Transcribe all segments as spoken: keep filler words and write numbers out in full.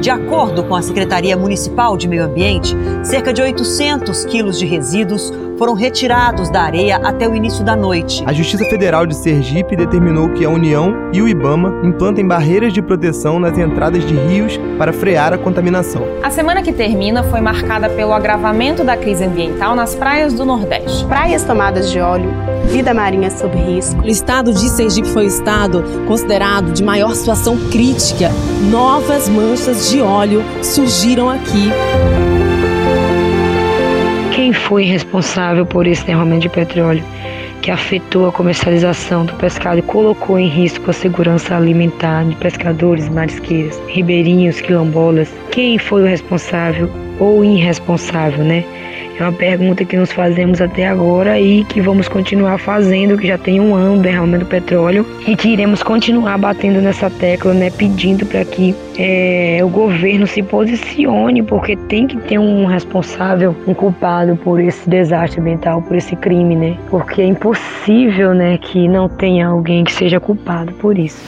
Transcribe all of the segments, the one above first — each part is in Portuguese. De acordo com a Secretaria Municipal de Meio Ambiente, cerca de oitocentos quilos de resíduos foram retirados da areia até o início da noite. A Justiça Federal de Sergipe determinou que a União e o Ibama implantem barreiras de proteção nas entradas de rios para frear a contaminação. A semana que termina foi marcada pelo agravamento da crise ambiental nas praias do Nordeste. Praias tomadas de óleo, vida marinha sob risco. O estado de Sergipe foi o estado considerado de maior situação crítica. Novas manchas de óleo surgiram aqui. Quem foi responsável por esse derramamento de petróleo que afetou a comercialização do pescado e colocou em risco a segurança alimentar de pescadores, marisqueiras, ribeirinhos, quilombolas? Quem foi o responsável ou irresponsável, né? É uma pergunta que nos fazemos até agora e que vamos continuar fazendo, que já tem um ano do derramamento do petróleo e que iremos continuar batendo nessa tecla, né, pedindo para que é, o governo se posicione, porque tem que ter um responsável, um culpado por esse desastre ambiental, por esse crime, né? Porque é impossível, né, que não tenha alguém que seja culpado por isso.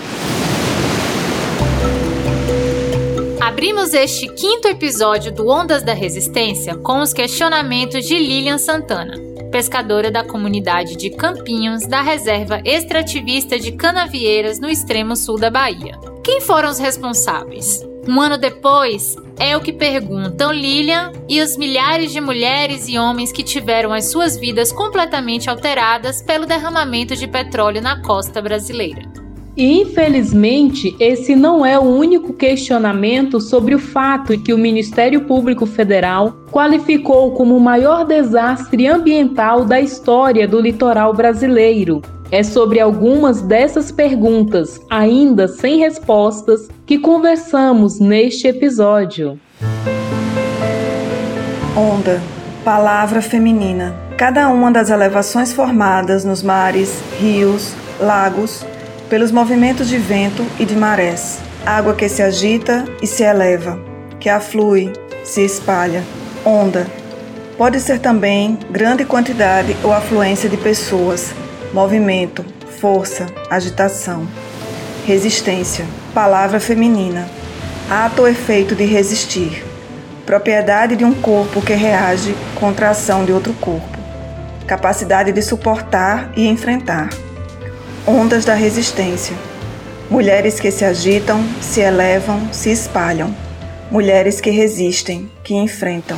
Abrimos este quinto episódio do Ondas da Resistência com os questionamentos de Lilian Santana, pescadora da comunidade de Campinhos, da Reserva Extrativista de Canavieiras, no extremo sul da Bahia. Quem foram os responsáveis? Um ano depois, é o que perguntam Lilian e os milhares de mulheres e homens que tiveram as suas vidas completamente alteradas pelo derramamento de petróleo na costa brasileira. E, infelizmente, esse não é o único questionamento sobre o fato que o Ministério Público Federal qualificou como o maior desastre ambiental da história do litoral brasileiro. É sobre algumas dessas perguntas, ainda sem respostas, que conversamos neste episódio. Onda, palavra feminina. Cada uma das elevações formadas nos mares, rios, lagos, pelos movimentos de vento e de marés, água que se agita e se eleva, que aflui, se espalha. Onda. Pode ser também grande quantidade ou afluência de pessoas, movimento, força, agitação. Resistência, palavra feminina. Ato ou efeito de resistir, propriedade de um corpo que reage contra a ação de outro corpo, capacidade de suportar e enfrentar. Ondas da resistência. Mulheres que se agitam, se elevam, se espalham. Mulheres que resistem, que enfrentam.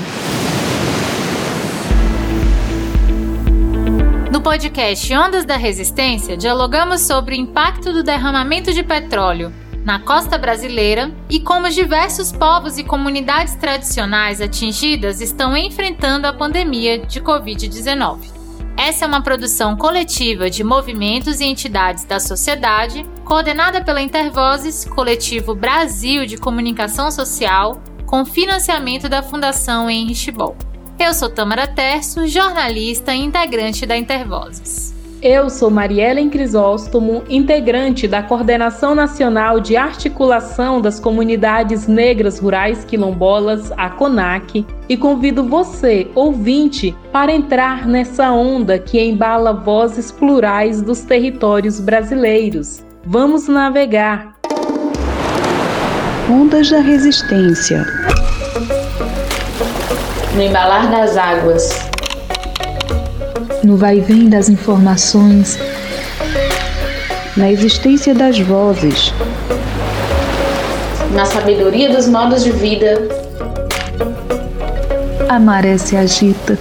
No podcast Ondas da Resistência, dialogamos sobre o impacto do derramamento de petróleo na costa brasileira e como os diversos povos e comunidades tradicionais atingidas estão enfrentando a pandemia de covid dezenove. Essa é uma produção coletiva de movimentos e entidades da sociedade, coordenada pela Intervozes, Coletivo Brasil de Comunicação Social, com financiamento da Fundação Heinrich Böll. Eu sou Tâmara Terço, jornalista e integrante da Intervozes. Eu sou Mariellen Crisóstomo, integrante da Coordenação Nacional de Articulação das Comunidades Negras Rurais Quilombolas, a CONAQ, e convido você, ouvinte, para entrar nessa onda que embala vozes plurais dos territórios brasileiros. Vamos navegar! Ondas da Resistência. No embalar das águas, no vai-vem das informações, na existência das vozes, na sabedoria dos modos de vida, a maré se agita.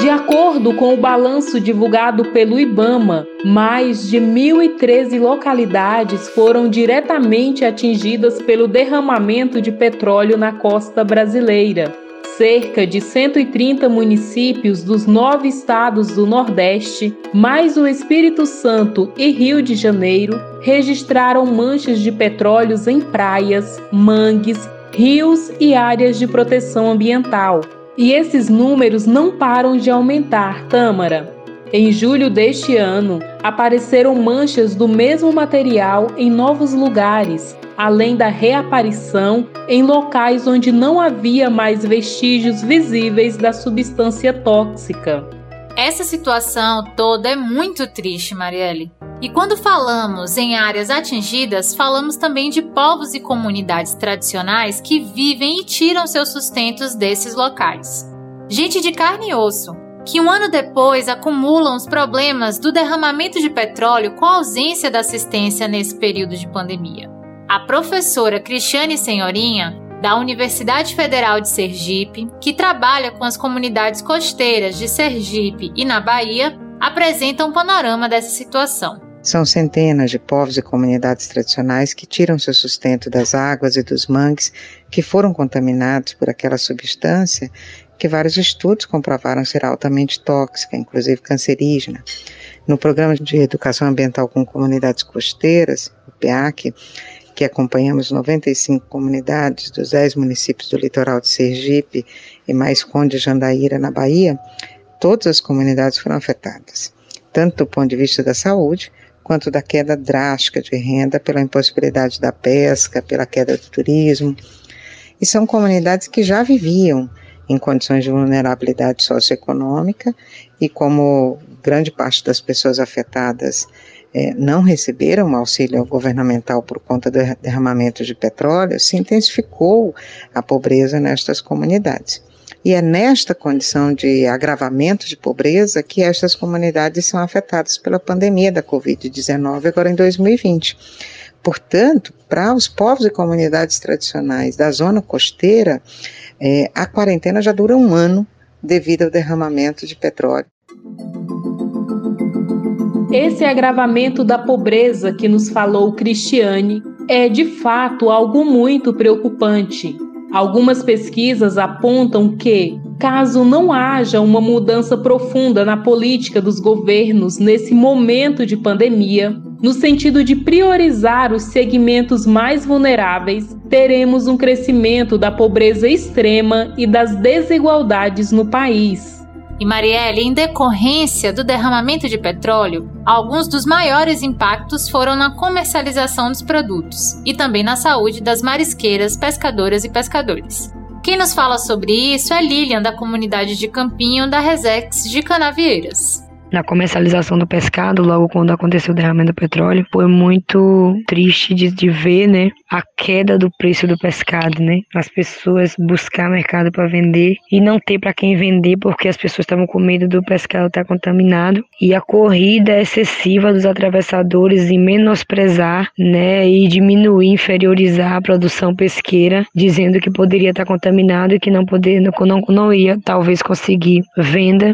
De acordo com o balanço divulgado pelo Ibama, mais de mil e treze localidades foram diretamente atingidas pelo derramamento de petróleo na costa brasileira. Cerca de cento e trinta municípios dos nove estados do Nordeste, mais o Espírito Santo e Rio de Janeiro, registraram manchas de petróleos em praias, mangues, rios e áreas de proteção ambiental. E esses números não param de aumentar, Tâmara. Em julho deste ano, apareceram manchas do mesmo material em novos lugares, além da reaparição em locais onde não havia mais vestígios visíveis da substância tóxica. Essa situação toda é muito triste, Marielle. E quando falamos em áreas atingidas, falamos também de povos e comunidades tradicionais que vivem e tiram seus sustentos desses locais. Gente de carne e osso, que um ano depois acumulam os problemas do derramamento de petróleo com a ausência da assistência nesse período de pandemia. A professora Cristiane Senhorinha, da Universidade Federal de Sergipe, que trabalha com as comunidades costeiras de Sergipe e na Bahia, apresenta um panorama dessa situação. São centenas de povos e comunidades tradicionais que tiram seu sustento das águas e dos mangues que foram contaminados por aquela substância que vários estudos comprovaram ser altamente tóxica, inclusive cancerígena. No Programa de Educação Ambiental com Comunidades Costeiras, o PEAC, que acompanhamos noventa e cinco comunidades dos dez municípios do litoral de Sergipe e mais Conde de Jandaíra, na Bahia, todas as comunidades foram afetadas, tanto do ponto de vista da saúde, quanto da queda drástica de renda pela impossibilidade da pesca, pela queda do turismo. E são comunidades que já viviam em condições de vulnerabilidade socioeconômica e, como grande parte das pessoas afetadas eh, não receberam auxílio governamental por conta do derramamento de petróleo, se intensificou a pobreza nestas comunidades. E é nesta condição de agravamento de pobreza que estas comunidades são afetadas pela pandemia da covid dezenove agora em dois mil e vinte. Portanto, para os povos e comunidades tradicionais da zona costeira, é, a quarentena já dura um ano devido ao derramamento de petróleo. Esse agravamento da pobreza que nos falou Cristiane é, de fato, algo muito preocupante. Algumas pesquisas apontam que, caso não haja uma mudança profunda na política dos governos nesse momento de pandemia, no sentido de priorizar os segmentos mais vulneráveis, teremos um crescimento da pobreza extrema e das desigualdades no país. E Marielle, em decorrência do derramamento de petróleo, alguns dos maiores impactos foram na comercialização dos produtos e também na saúde das marisqueiras, pescadoras e pescadores. Quem nos fala sobre isso é Lilian, da comunidade de Campinho, da Resex de Canavieiras. Na comercialização do pescado, logo quando aconteceu o derramamento do petróleo, foi muito triste de, de ver, né, a queda do preço do pescado, né? As pessoas buscar mercado para vender e não ter para quem vender porque as pessoas estavam com medo do pescado estar contaminado, e a corrida excessiva dos atravessadores em menosprezar, né, e diminuir, inferiorizar a produção pesqueira, dizendo que poderia estar contaminado e que não, poder, não, não, não ia talvez conseguir venda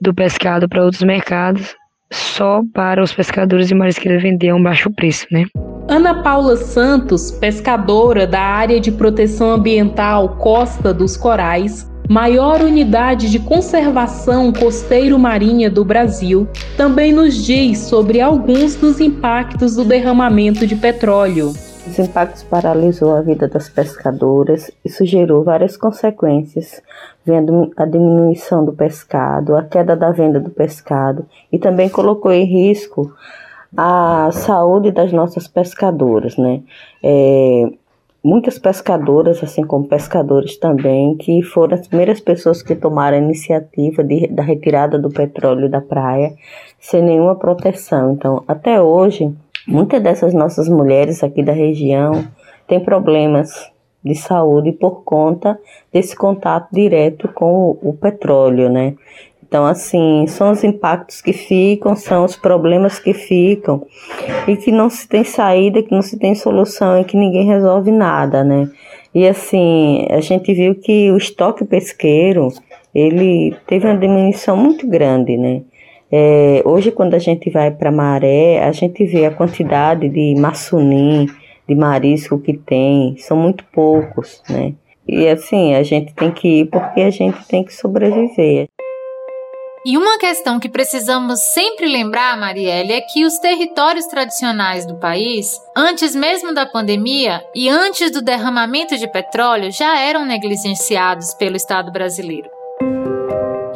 do pescado para outros mercados, só para os pescadores e marisqueiros vender a um baixo preço, né? Ana Paula Santos, pescadora da Área de Proteção Ambiental Costa dos Corais, maior unidade de conservação costeiro-marinha do Brasil, também nos diz sobre alguns dos impactos do derramamento de petróleo. Os impactos paralisou a vida das pescadoras e gerou várias consequências, vendo a diminuição do pescado, a queda da venda do pescado, e também colocou em risco a saúde das nossas pescadoras, né? É, muitas pescadoras, assim como pescadores também, que foram as primeiras pessoas que tomaram a iniciativa de, da retirada do petróleo da praia, sem nenhuma proteção. Então, até hoje, muitas dessas nossas mulheres aqui da região têm problemas de saúde por conta desse contato direto com o, o petróleo, né? Então, assim, são os impactos que ficam, são os problemas que ficam e que não se tem saída, que não se tem solução e que ninguém resolve nada, né? E, assim, a gente viu que o estoque pesqueiro, ele teve uma diminuição muito grande, né? É, hoje, quando a gente vai para Maré, a gente vê a quantidade de maçunim, de marisco que tem, são muito poucos, né? E assim, a gente tem que ir porque a gente tem que sobreviver. E uma questão que precisamos sempre lembrar, Marielle, é que os territórios tradicionais do país, antes mesmo da pandemia e antes do derramamento de petróleo, já eram negligenciados pelo Estado brasileiro.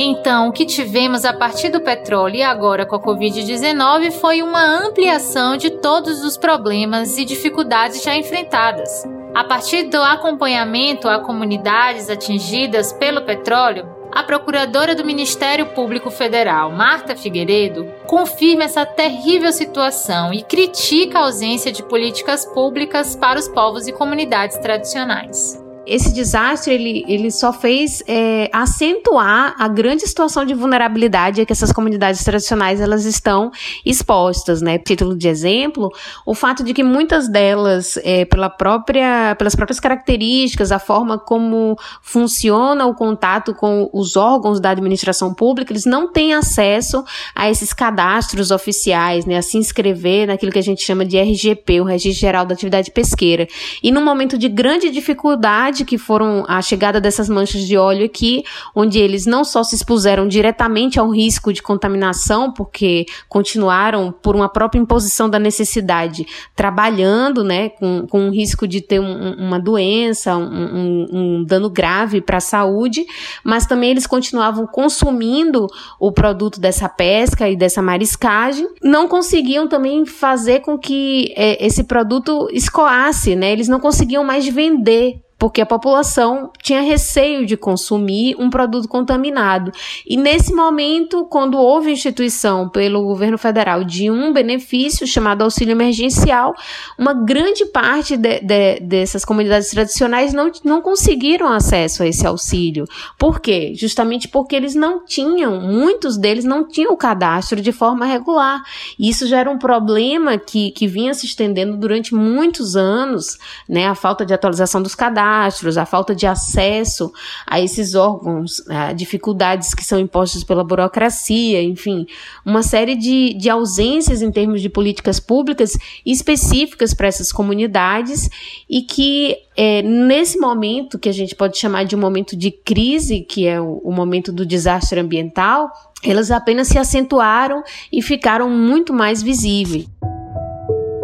Então, o que tivemos a partir do petróleo e agora com a covid dezenove foi uma ampliação de todos os problemas e dificuldades já enfrentadas. A partir do acompanhamento a comunidades atingidas pelo petróleo, a procuradora do Ministério Público Federal, Marta Figueiredo, confirma essa terrível situação e critica a ausência de políticas públicas para os povos e comunidades tradicionais. Esse desastre ele, ele só fez é, acentuar a grande situação de vulnerabilidade a que essas comunidades tradicionais elas estão expostas, né? Título de exemplo, o fato de que muitas delas, é, pela própria, pelas próprias características, a forma como funciona o contato com os órgãos da administração pública, eles não têm acesso a esses cadastros oficiais, né? A se inscrever naquilo que a gente chama de R G P, o Registro Geral da Atividade Pesqueira. E num momento de grande dificuldade que foram a chegada dessas manchas de óleo aqui, onde eles não só se expuseram diretamente ao risco de contaminação, porque continuaram por uma própria imposição da necessidade trabalhando, né, com, com o risco de ter um, uma doença, um, um, um dano grave para a saúde, mas também eles continuavam consumindo o produto dessa pesca e dessa mariscagem, não conseguiam também fazer com que é, esse produto escoasse, né, eles não conseguiam mais vender, porque a população tinha receio de consumir um produto contaminado. E nesse momento, quando houve a instituição pelo governo federal de um benefício chamado auxílio emergencial, uma grande parte de, de, dessas comunidades tradicionais não, não conseguiram acesso a esse auxílio. Por quê? Justamente porque eles não tinham, muitos deles não tinham o cadastro de forma regular. E isso já era um problema que, que vinha se estendendo durante muitos anos, né? A falta de atualização dos cadastros, a falta de acesso a esses órgãos, a dificuldades que são impostas pela burocracia, enfim, uma série de, de ausências em termos de políticas públicas específicas para essas comunidades e que é, nesse momento, que a gente pode chamar de um momento de crise, que é o, o momento do desastre ambiental, elas apenas se acentuaram e ficaram muito mais visíveis.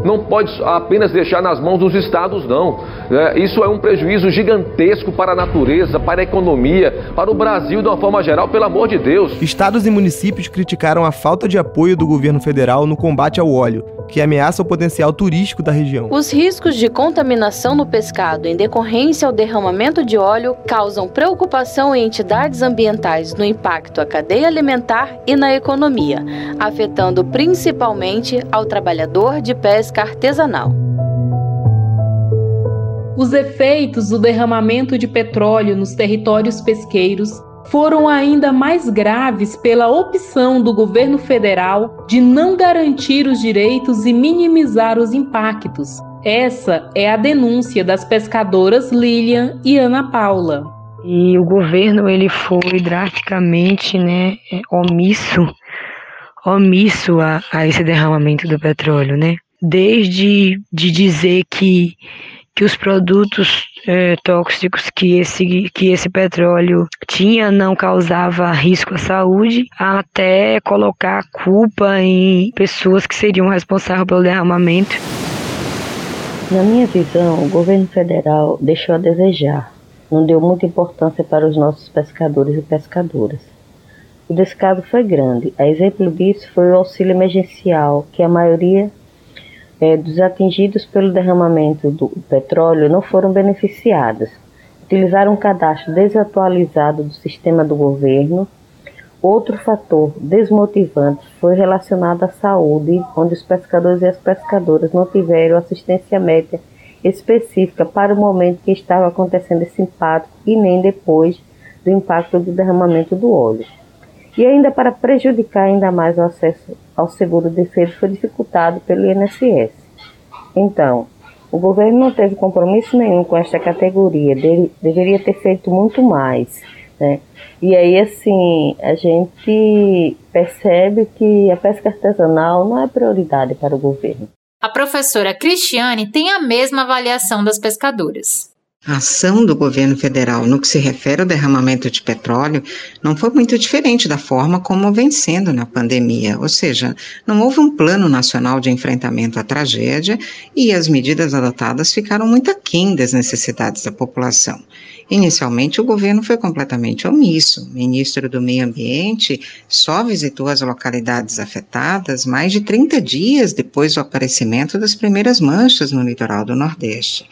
Não pode apenas deixar nas mãos dos estados, não. Isso é um prejuízo gigantesco para a natureza, para a economia, para o Brasil de uma forma geral, pelo amor de Deus. Estados e municípios criticaram a falta de apoio do governo federal no combate ao óleo, que ameaça o potencial turístico da região. Os riscos de contaminação no pescado em decorrência ao derramamento de óleo causam preocupação em entidades ambientais no impacto à cadeia alimentar e na economia, afetando principalmente ao trabalhador de pesca artesanal. Os efeitos do derramamento de petróleo nos territórios pesqueiros foram ainda mais graves pela opção do governo federal de não garantir os direitos e minimizar os impactos. Essa é a denúncia das pescadoras Lilian e Ana Paula. E o governo ele foi drasticamente, né, omisso, omisso a, a esse derramamento do petróleo, né? Desde de dizer que que os produtos eh, tóxicos que esse, que esse petróleo tinha não causava risco à saúde, até colocar a culpa em pessoas que seriam responsáveis pelo derramamento. Na minha visão, o governo federal deixou a desejar, não deu muita importância para os nossos pescadores e pescadoras. O descaso foi grande. A exemplo disso foi o auxílio emergencial, que a maioria É, dos atingidos pelo derramamento do petróleo não foram beneficiados. Utilizaram um cadastro desatualizado do sistema do governo. Outro fator desmotivante foi relacionado à saúde, onde os pescadores e as pescadoras não tiveram assistência médica específica para o momento que estava acontecendo esse impacto e nem depois do impacto do derramamento do óleo. E ainda para prejudicar ainda mais o acesso ao seguro desemprego foi dificultado pelo I N S S. Então, o governo não teve compromisso nenhum com esta categoria, dele, deveria ter feito muito mais, né? E aí, assim, a gente percebe que a pesca artesanal não é prioridade para o governo. A professora Cristiane tem a mesma avaliação das pescadoras. A ação do governo federal no que se refere ao derramamento de petróleo não foi muito diferente da forma como vem sendo na pandemia, ou seja, não houve um plano nacional de enfrentamento à tragédia e as medidas adotadas ficaram muito aquém das necessidades da população. Inicialmente, o governo foi completamente omisso. O ministro do Meio Ambiente só visitou as localidades afetadas mais de trinta dias depois do aparecimento das primeiras manchas no litoral do Nordeste.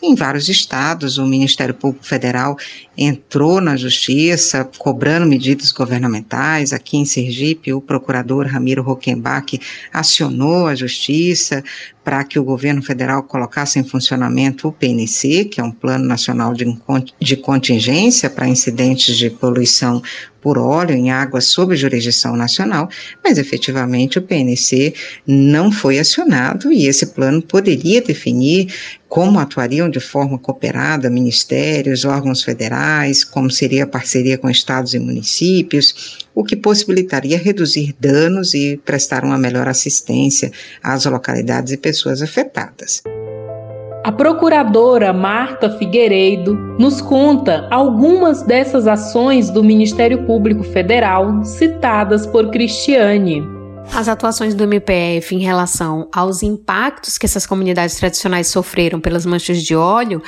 Em vários estados, o Ministério Público Federal entrou na Justiça, cobrando medidas governamentais. Aqui em Sergipe, o procurador Ramiro Hockenbach acionou a Justiça para que o governo federal colocasse em funcionamento o P N C, que é um Plano Nacional de Contingência para Incidentes de Poluição por Óleo em Água sob jurisdição nacional, mas efetivamente o P N C não foi acionado e esse plano poderia definir como atuariam de forma cooperada ministérios, órgãos federais, como seria a parceria com estados e municípios, o que possibilitaria reduzir danos e prestar uma melhor assistência às localidades e pessoas afetadas. A procuradora Marta Figueiredo nos conta algumas dessas ações do Ministério Público Federal citadas por Cristiane. As atuações do M P F em relação aos impactos que essas comunidades tradicionais sofreram pelas manchas de óleo,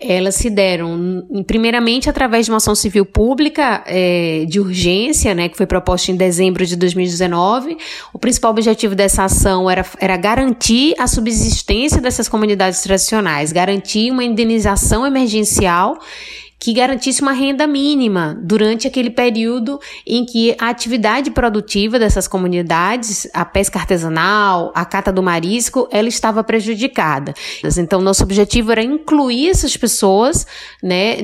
elas se deram primeiramente através de uma ação civil pública é, de urgência, né, que foi proposta em dezembro de dois mil e dezenove. O principal objetivo dessa ação era, era garantir a subsistência dessas comunidades tradicionais, garantir uma indenização emergencial que garantisse uma renda mínima durante aquele período em que a atividade produtiva dessas comunidades, a pesca artesanal, a cata do marisco, ela estava prejudicada. Então, nosso objetivo era incluir essas pessoas, né,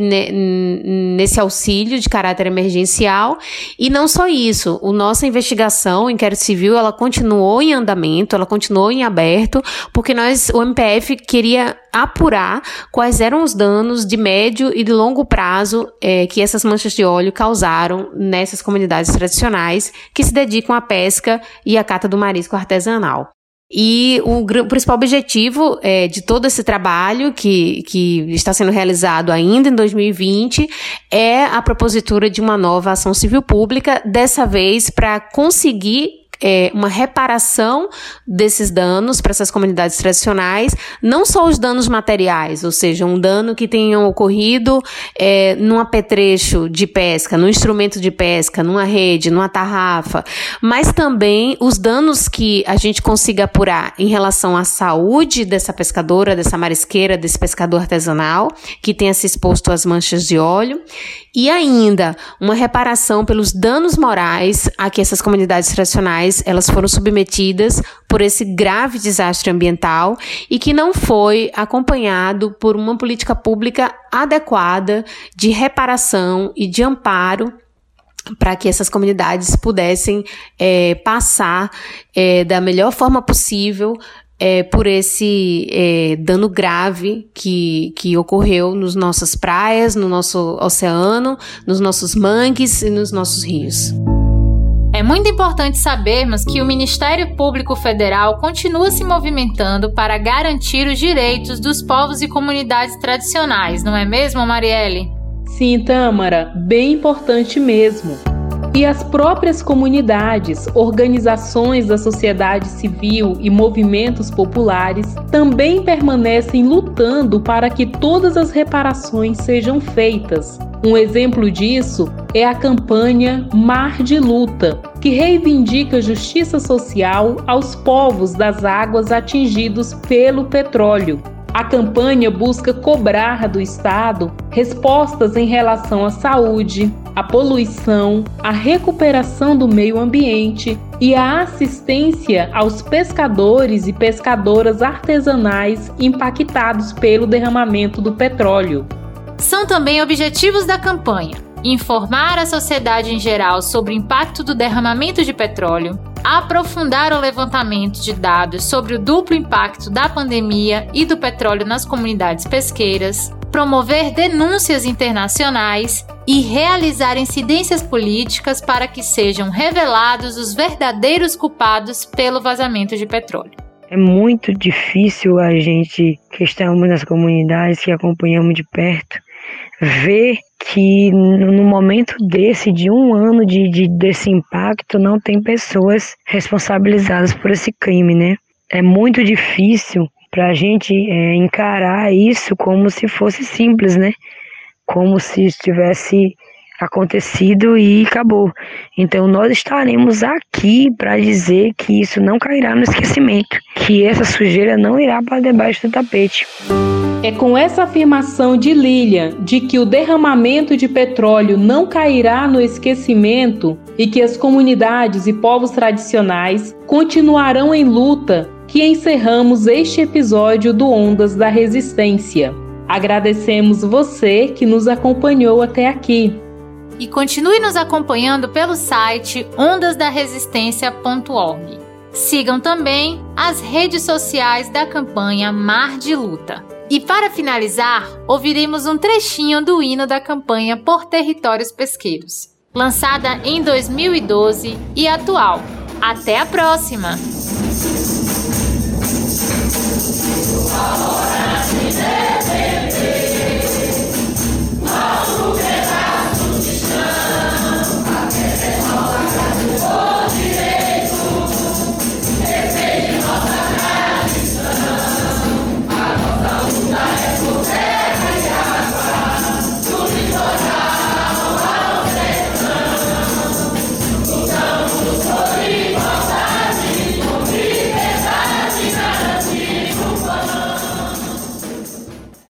nesse auxílio de caráter emergencial. E não só isso, a nossa investigação, o inquérito civil, ela continuou em andamento, ela continuou em aberto, porque nós, o M P F queria apurar quais eram os danos de médio e de longo prazo é, que essas manchas de óleo causaram nessas comunidades tradicionais que se dedicam à pesca e à cata do marisco artesanal. E o principal objetivo é, de todo esse trabalho que, que está sendo realizado ainda em dois mil e vinte é a propositura de uma nova ação civil pública, dessa vez para conseguir É uma reparação desses danos para essas comunidades tradicionais, não só os danos materiais, ou seja, um dano que tenha ocorrido é, num apetrecho de pesca, num instrumento de pesca, numa rede, numa tarrafa, mas também os danos que a gente consiga apurar em relação à saúde dessa pescadora, dessa marisqueira, desse pescador artesanal que tenha se exposto às manchas de óleo, e ainda uma reparação pelos danos morais a que essas comunidades tradicionais elas foram submetidas por esse grave desastre ambiental e que não foi acompanhado por uma política pública adequada de reparação e de amparo para que essas comunidades pudessem é, passar é, da melhor forma possível É, por esse é, dano grave que, que ocorreu nas nossas praias, no nosso oceano, nos nossos mangues e nos nossos rios. É muito importante sabermos que o Ministério Público Federal continua se movimentando para garantir os direitos dos povos e comunidades tradicionais, não é mesmo, Marielle? Sim, Tâmara, bem importante mesmo. E as próprias comunidades, organizações da sociedade civil e movimentos populares também permanecem lutando para que todas as reparações sejam feitas. Um exemplo disso é a campanha Mar de Luta, que reivindica justiça social aos povos das águas atingidos pelo petróleo. A campanha busca cobrar do Estado respostas em relação à saúde, à poluição, à recuperação do meio ambiente e à assistência aos pescadores e pescadoras artesanais impactados pelo derramamento do petróleo. São também objetivos da campanha: informar a sociedade em geral sobre o impacto do derramamento de petróleo, aprofundar o levantamento de dados sobre o duplo impacto da pandemia e do petróleo nas comunidades pesqueiras, promover denúncias internacionais e realizar incidências políticas para que sejam revelados os verdadeiros culpados pelo vazamento de petróleo. É muito difícil a gente, que estamos nas comunidades, que acompanhamos de perto, ver que no momento desse, de um ano de, de, desse impacto, não tem pessoas responsabilizadas por esse crime, né? É muito difícil para a gente é, encarar isso como se fosse simples, né? como se estivesse acontecido e acabou. Então nós estaremos aqui para dizer que isso não cairá no esquecimento, que essa sujeira não irá para debaixo do tapete. É com essa afirmação de Lilian de que o derramamento de petróleo não cairá no esquecimento e que as comunidades e povos tradicionais continuarão em luta que encerramos este episódio do Ondas da Resistência. Agradecemos você que nos acompanhou até aqui. E continue nos acompanhando pelo site ondas da resistência ponto org. Sigam também as redes sociais da campanha Mar de Luta. E para finalizar, ouviremos um trechinho do hino da campanha Por Territórios Pesqueiros, lançada em dois mil e doze e atual. Até a próxima!